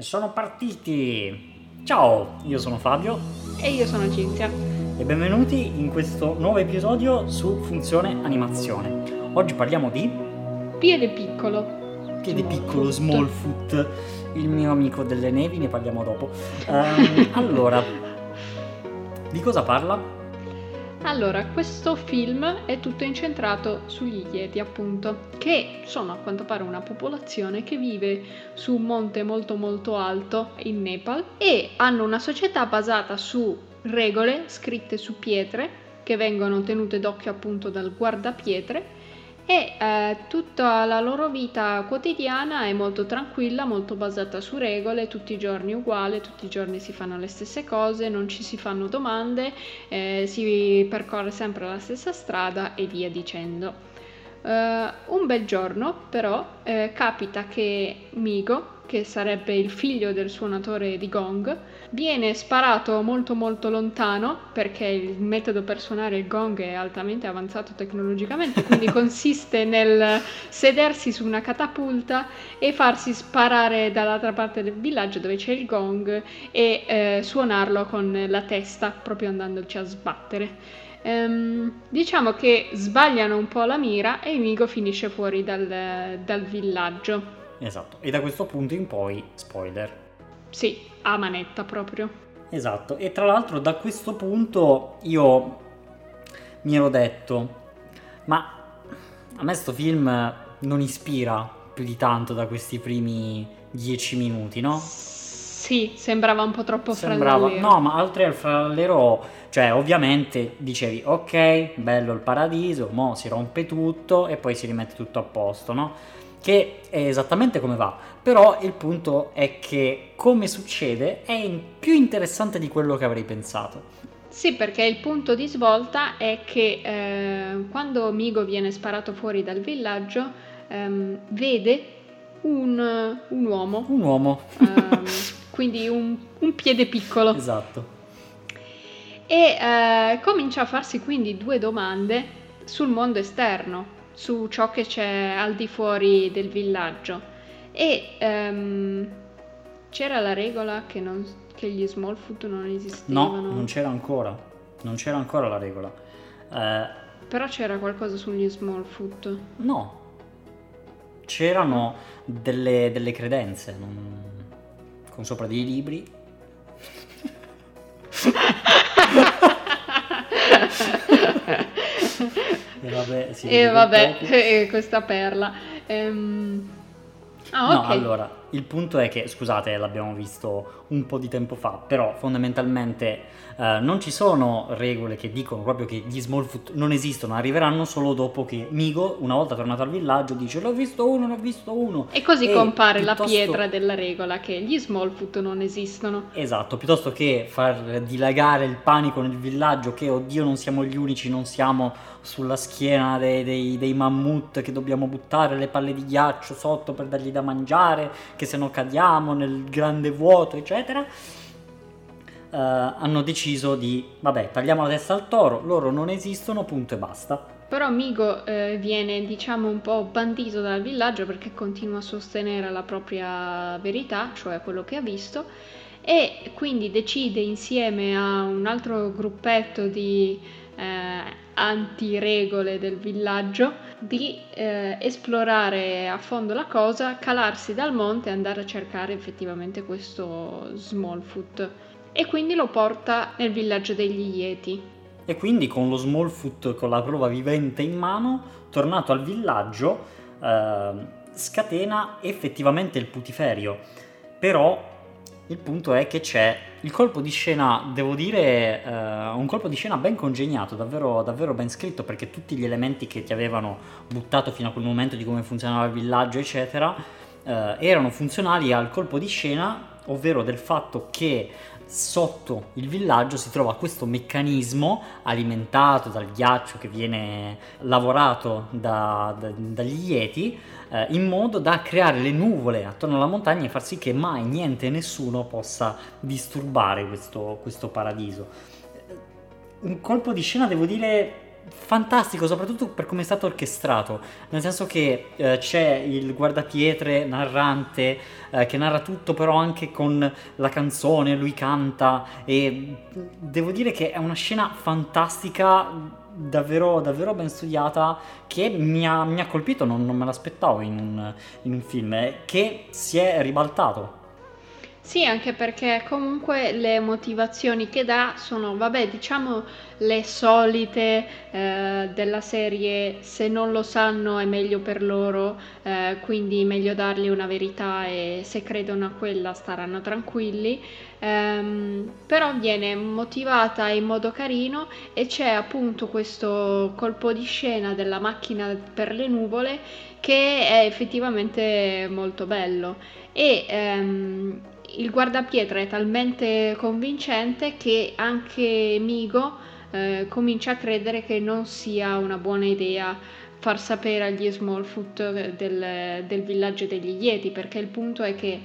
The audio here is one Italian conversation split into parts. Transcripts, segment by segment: Sono partiti! Ciao, io sono Fabio e io sono Cinzia e benvenuti in questo nuovo episodio su Funzione Animazione. Oggi parliamo di... Piede piccolo, Smallfoot, il mio amico delle nevi, ne parliamo dopo. Allora, di cosa parla? Allora, questo film è tutto incentrato sugli Yeti, appunto, che sono a quanto pare una popolazione che vive su un monte molto molto alto in Nepal e hanno una società basata su regole scritte su pietre che vengono tenute d'occhio appunto dal guardapietre e tutta la loro vita quotidiana è molto tranquilla, molto basata su regole, tutti i giorni uguali, tutti i giorni si fanno le stesse cose, non ci si fanno domande, si percorre sempre la stessa strada e via dicendo. Un bel giorno però capita che Migo, che sarebbe il figlio del suonatore di gong, viene sparato molto molto lontano, perché il metodo per suonare il gong è altamente avanzato tecnologicamente, quindi consiste nel sedersi su una catapulta e farsi sparare dall'altra parte del villaggio dove c'è il gong e suonarlo con la testa, proprio andandoci a sbattere. Diciamo che sbagliano un po' la mira e Migo finisce fuori dal villaggio. Esatto, e da questo punto in poi, spoiler. Sì, a manetta proprio. Esatto, e tra l'altro da questo punto io mi ero detto, ma a me sto film non ispira più di tanto da questi primi 10 minuti, no? Sì, sembrava un po' troppo frallero. No, ma oltre al frallero, cioè ovviamente dicevi, ok, bello il paradiso, mo si rompe tutto e poi si rimette tutto a posto, no? Che è esattamente come va, però il punto è che come succede è più interessante di quello che avrei pensato. Sì, perché il punto di svolta è che quando Migo viene sparato fuori dal villaggio vede un uomo quindi un piede piccolo, esatto, e comincia a farsi quindi 2 domande sul mondo esterno, su ciò che c'è al di fuori del villaggio. E c'era la regola che gli Smallfoot non esistevano? No, non c'era ancora la regola. Però c'era qualcosa sugli Smallfoot? No, c'erano delle credenze, con sopra dei libri. E vabbè, questa perla. Okay. No, allora, il punto è che, scusate, l'abbiamo visto un po' di tempo fa, però fondamentalmente non ci sono regole che dicono proprio che gli Smallfoot non esistono, arriveranno solo dopo che Migo, una volta tornato al villaggio, dice ne ho visto uno. E così compare piuttosto... la pietra della regola che gli Smallfoot non esistono. Esatto, piuttosto che far dilagare il panico nel villaggio che, oddio, non siamo gli unici, non siamo sulla schiena dei mammut che dobbiamo buttare le palle di ghiaccio sotto per dargli da mangiare, che se no cadiamo nel grande vuoto, eccetera. Hanno deciso di, vabbè, tagliamo la testa al toro, loro non esistono, punto e basta. Però Migo viene, diciamo, un po' bandito dal villaggio perché continua a sostenere la propria verità, cioè quello che ha visto, e quindi decide insieme a un altro gruppetto di antiregole del villaggio di esplorare a fondo la cosa, calarsi dal monte e andare a cercare effettivamente questo Smallfoot, e quindi lo porta nel villaggio degli Yeti. E quindi con lo Smallfoot, con la prova vivente in mano, tornato al villaggio, scatena effettivamente il putiferio. Però il punto è che c'è il colpo di scena, devo dire, un colpo di scena ben congegnato, davvero, davvero ben scritto, perché tutti gli elementi che ti avevano buttato fino a quel momento di come funzionava il villaggio, eccetera, erano funzionali al colpo di scena, ovvero del fatto che sotto il villaggio si trova questo meccanismo alimentato dal ghiaccio che viene lavorato dagli Yeti, in modo da creare le nuvole attorno alla montagna e far sì che mai niente e nessuno possa disturbare questo paradiso. Un colpo di scena, devo dire, fantastico, soprattutto per come è stato orchestrato, nel senso che c'è il guardapietre narrante che narra tutto, però anche con la canzone lui canta, e devo dire che è una scena fantastica, davvero, davvero ben studiata, che mi ha colpito, non me l'aspettavo in un film, che si è ribaltato. Sì, anche perché comunque le motivazioni che dà sono, vabbè, diciamo le solite della serie, se non lo sanno è meglio per loro, quindi meglio dargli una verità e se credono a quella staranno tranquilli, però viene motivata in modo carino e c'è appunto questo colpo di scena della macchina per le nuvole che è effettivamente molto bello e... il guardapietra è talmente convincente che anche Migo comincia a credere che non sia una buona idea far sapere agli Smallfoot del villaggio degli Yeti, perché il punto è che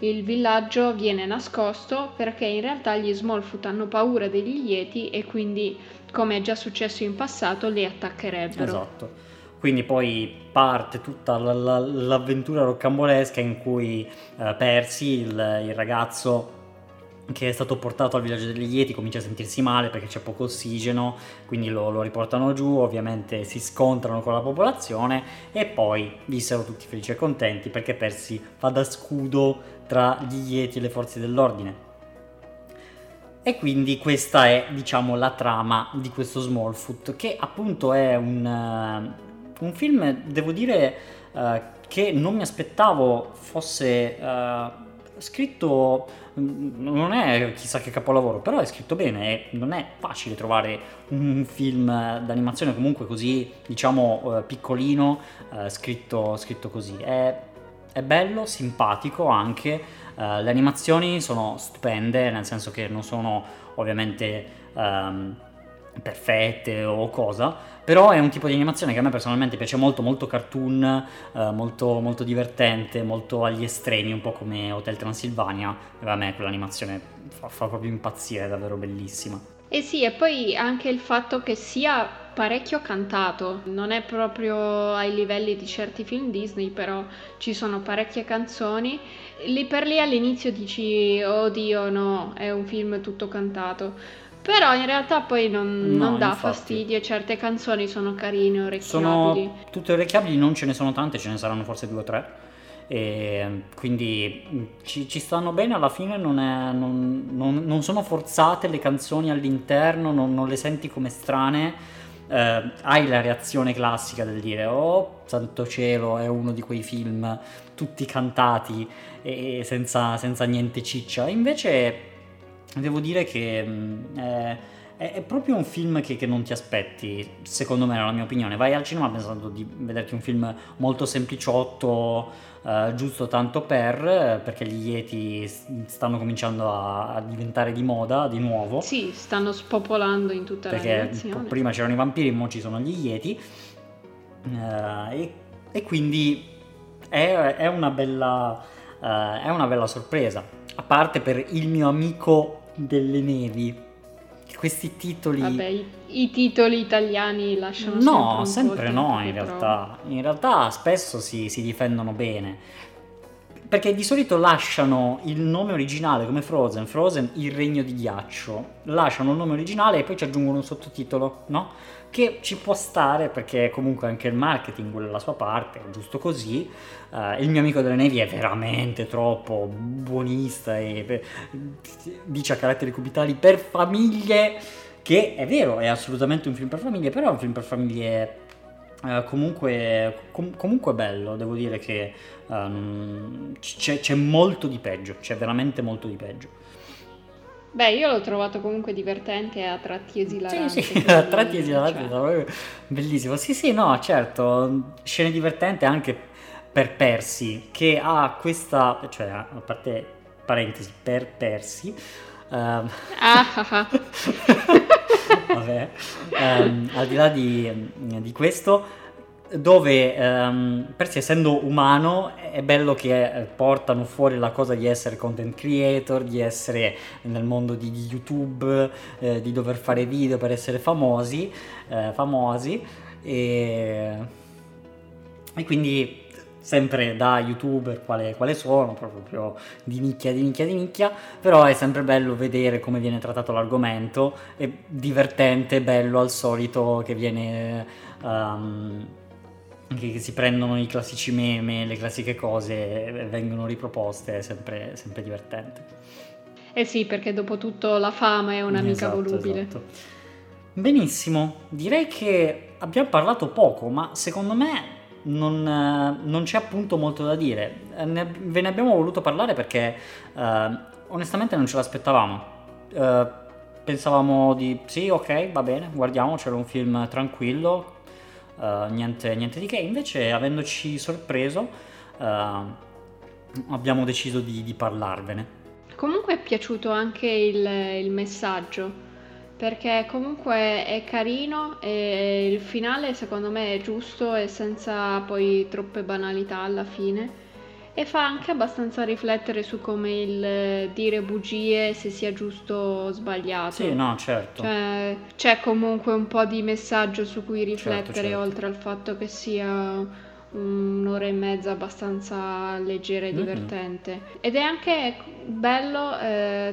il villaggio viene nascosto perché in realtà gli Smallfoot hanno paura degli Yeti e quindi, come è già successo in passato, li attaccherebbero. Esatto. Quindi poi parte tutta l'avventura roccambolesca in cui Percy, il ragazzo che è stato portato al villaggio degli Yeti, comincia a sentirsi male perché c'è poco ossigeno, quindi lo riportano giù, ovviamente si scontrano con la popolazione e poi vissero tutti felici e contenti perché Percy fa da scudo tra gli Yeti e le forze dell'ordine. E quindi questa è, diciamo, la trama di questo Smallfoot, che appunto è un film, devo dire, che non mi aspettavo fosse scritto, non è chissà che capolavoro, però è scritto bene e non è facile trovare un film d'animazione comunque così, diciamo, piccolino, scritto così. È bello, simpatico anche, le animazioni sono stupende, nel senso che non sono ovviamente... perfette o cosa, però è un tipo di animazione che a me personalmente piace molto, molto cartoon, molto, molto divertente, molto agli estremi, un po' come Hotel Transilvania. A me quell'animazione fa proprio impazzire, è davvero bellissima. E sì, e poi anche il fatto che sia parecchio cantato, non è proprio ai livelli di certi film Disney, però ci sono parecchie canzoni, lì per lì all'inizio dici oddio no, è un film tutto cantato. Però in realtà poi non dà fastidio, certe canzoni sono carine, orecchiabili. Sono tutte orecchiabili, non ce ne sono tante, ce ne saranno forse 2 o 3. E quindi ci stanno bene, alla fine non sono forzate le canzoni all'interno, non le senti come strane. Hai la reazione classica del dire oh santo cielo, è uno di quei film tutti cantati e senza niente ciccia. Invece... devo dire che è proprio un film che non ti aspetti, secondo me, nella mia opinione. Vai al cinema pensando di vederti un film molto sempliciotto, giusto tanto perché gli Yeti stanno cominciando a diventare di moda di nuovo. Sì, stanno spopolando in tutta la nazione. Perché prima c'erano i vampiri, mo ci sono gli Yeti, e quindi è una bella sorpresa. A parte per Il mio amico delle nevi, questi titoli... Vabbè, i titoli italiani lasciano sempre no, in realtà. In realtà spesso si difendono bene, perché di solito lasciano il nome originale, come Frozen, Il regno di ghiaccio. Lasciano il nome originale e poi ci aggiungono un sottotitolo, no? Che ci può stare, perché comunque anche il marketing vuole la sua parte, è giusto così. Il mio amico delle nevi è veramente troppo buonista e dice a caratteri cubitali per famiglie, che è vero, è assolutamente un film per famiglie, però è un film per famiglie comunque bello. Devo dire che c'è molto di peggio, c'è veramente molto di peggio. Beh, io l'ho trovato comunque divertente e a tratti esilarante. Sì, a tratti esilarante, cioè. Bellissimo. Sì, no, certo, scene divertenti anche per Percy, che ha questa, cioè, a parte parentesi, per Percy. Vabbè, al di là di questo, dove Percy, essendo umano, è bello che portano fuori la cosa di essere content creator, di essere nel mondo di YouTube, di dover fare video per essere famosi e quindi sempre da YouTuber quale sono, proprio di nicchia, però è sempre bello vedere come viene trattato l'argomento, è divertente, bello al solito che viene... che si prendono i classici meme, le classiche cose e vengono riproposte, è sempre divertente. Eh sì, perché dopo tutto la fama è un'amica volubile. Esatto. Benissimo, direi che abbiamo parlato poco, ma secondo me non c'è appunto molto da dire. Ve ne abbiamo voluto parlare perché onestamente non ce l'aspettavamo. Pensavamo di sì, ok, va bene, guardiamocelo, un film tranquillo. Niente di che, invece avendoci sorpreso abbiamo deciso di parlarvene. Comunque è piaciuto anche il messaggio, perché comunque è carino e il finale secondo me è giusto e senza poi troppe banalità alla fine, e fa anche abbastanza riflettere su come il dire bugie, se sia giusto o sbagliato. Sì, no, certo. Cioè, c'è comunque un po' di messaggio su cui riflettere, certo. Oltre al fatto che sia un'ora e mezza abbastanza leggera e divertente. Mm-hmm. Ed è anche bello,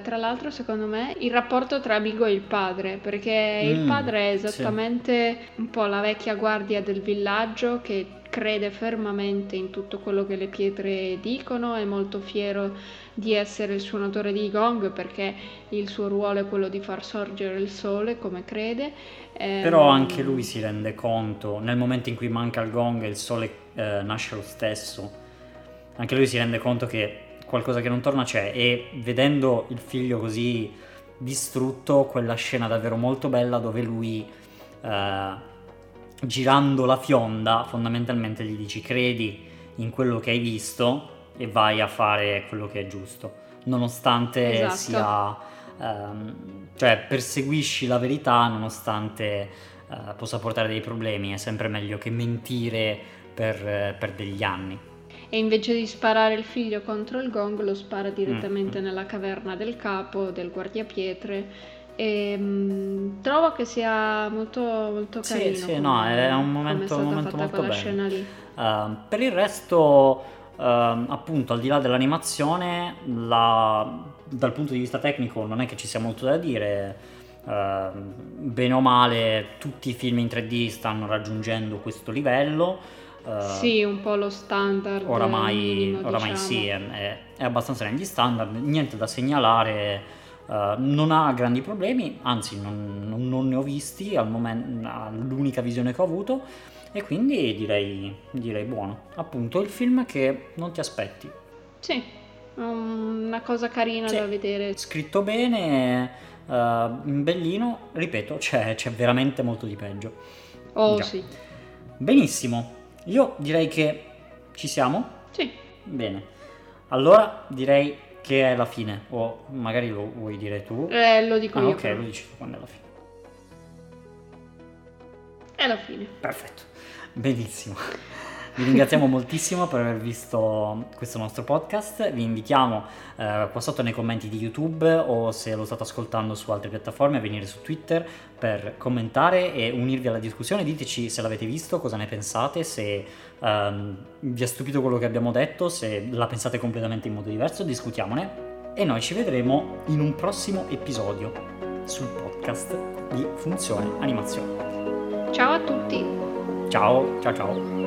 tra l'altro, secondo me, il rapporto tra Migo e il padre, perché il padre è esattamente un po' la vecchia guardia del villaggio che crede fermamente in tutto quello che le pietre dicono, è molto fiero di essere il suonatore di gong perché il suo ruolo è quello di far sorgere il sole, come crede. Però anche lui si rende conto, nel momento in cui manca il gong e il sole nasce lo stesso, anche lui si rende conto che qualcosa che non torna c'è, e vedendo il figlio così distrutto, quella scena davvero molto bella dove lui... girando la fionda fondamentalmente gli dici: credi in quello che hai visto e vai a fare quello che è giusto, nonostante sia cioè perseguisci la verità, nonostante possa portare dei problemi, è sempre meglio che mentire per degli anni. E invece di sparare il figlio contro il gong lo spara direttamente nella caverna del capo, del guardiapietre. E, trovo che sia molto, molto carino. Sì, no, è un momento molto bello. Per il resto, appunto, al di là dell'animazione, dal punto di vista tecnico non è che ci sia molto da dire. Bene o male, tutti i film in 3D stanno raggiungendo questo livello. Sì, un po' lo standard. Oramai diciamo. Sì, è abbastanza negli standard, niente da segnalare. Non ha grandi problemi, anzi non ne ho visti al momento, l'unica visione che ho avuto, e quindi direi buono, appunto il film che non ti aspetti. Sì, una cosa carina da vedere, scritto bene, bellino, ripeto, c'è veramente molto di peggio. Sì, benissimo, io direi che ci siamo. Sì, bene, allora direi che è la fine, o magari lo vuoi dire tu? Lo dico io. Ok, però. Lo dici tu quando è la fine. È la fine. Perfetto, benissimo. Vi ringraziamo moltissimo per aver visto questo nostro podcast, vi invitiamo qua sotto nei commenti di YouTube, o se lo state ascoltando su altre piattaforme, a venire su Twitter per commentare e unirvi alla discussione. Diteci se l'avete visto, cosa ne pensate, se vi ha stupito quello che abbiamo detto, se la pensate completamente in modo diverso, discutiamone, e noi ci vedremo in un prossimo episodio sul podcast di Funzione Animazione. Ciao a tutti! Ciao, ciao, ciao!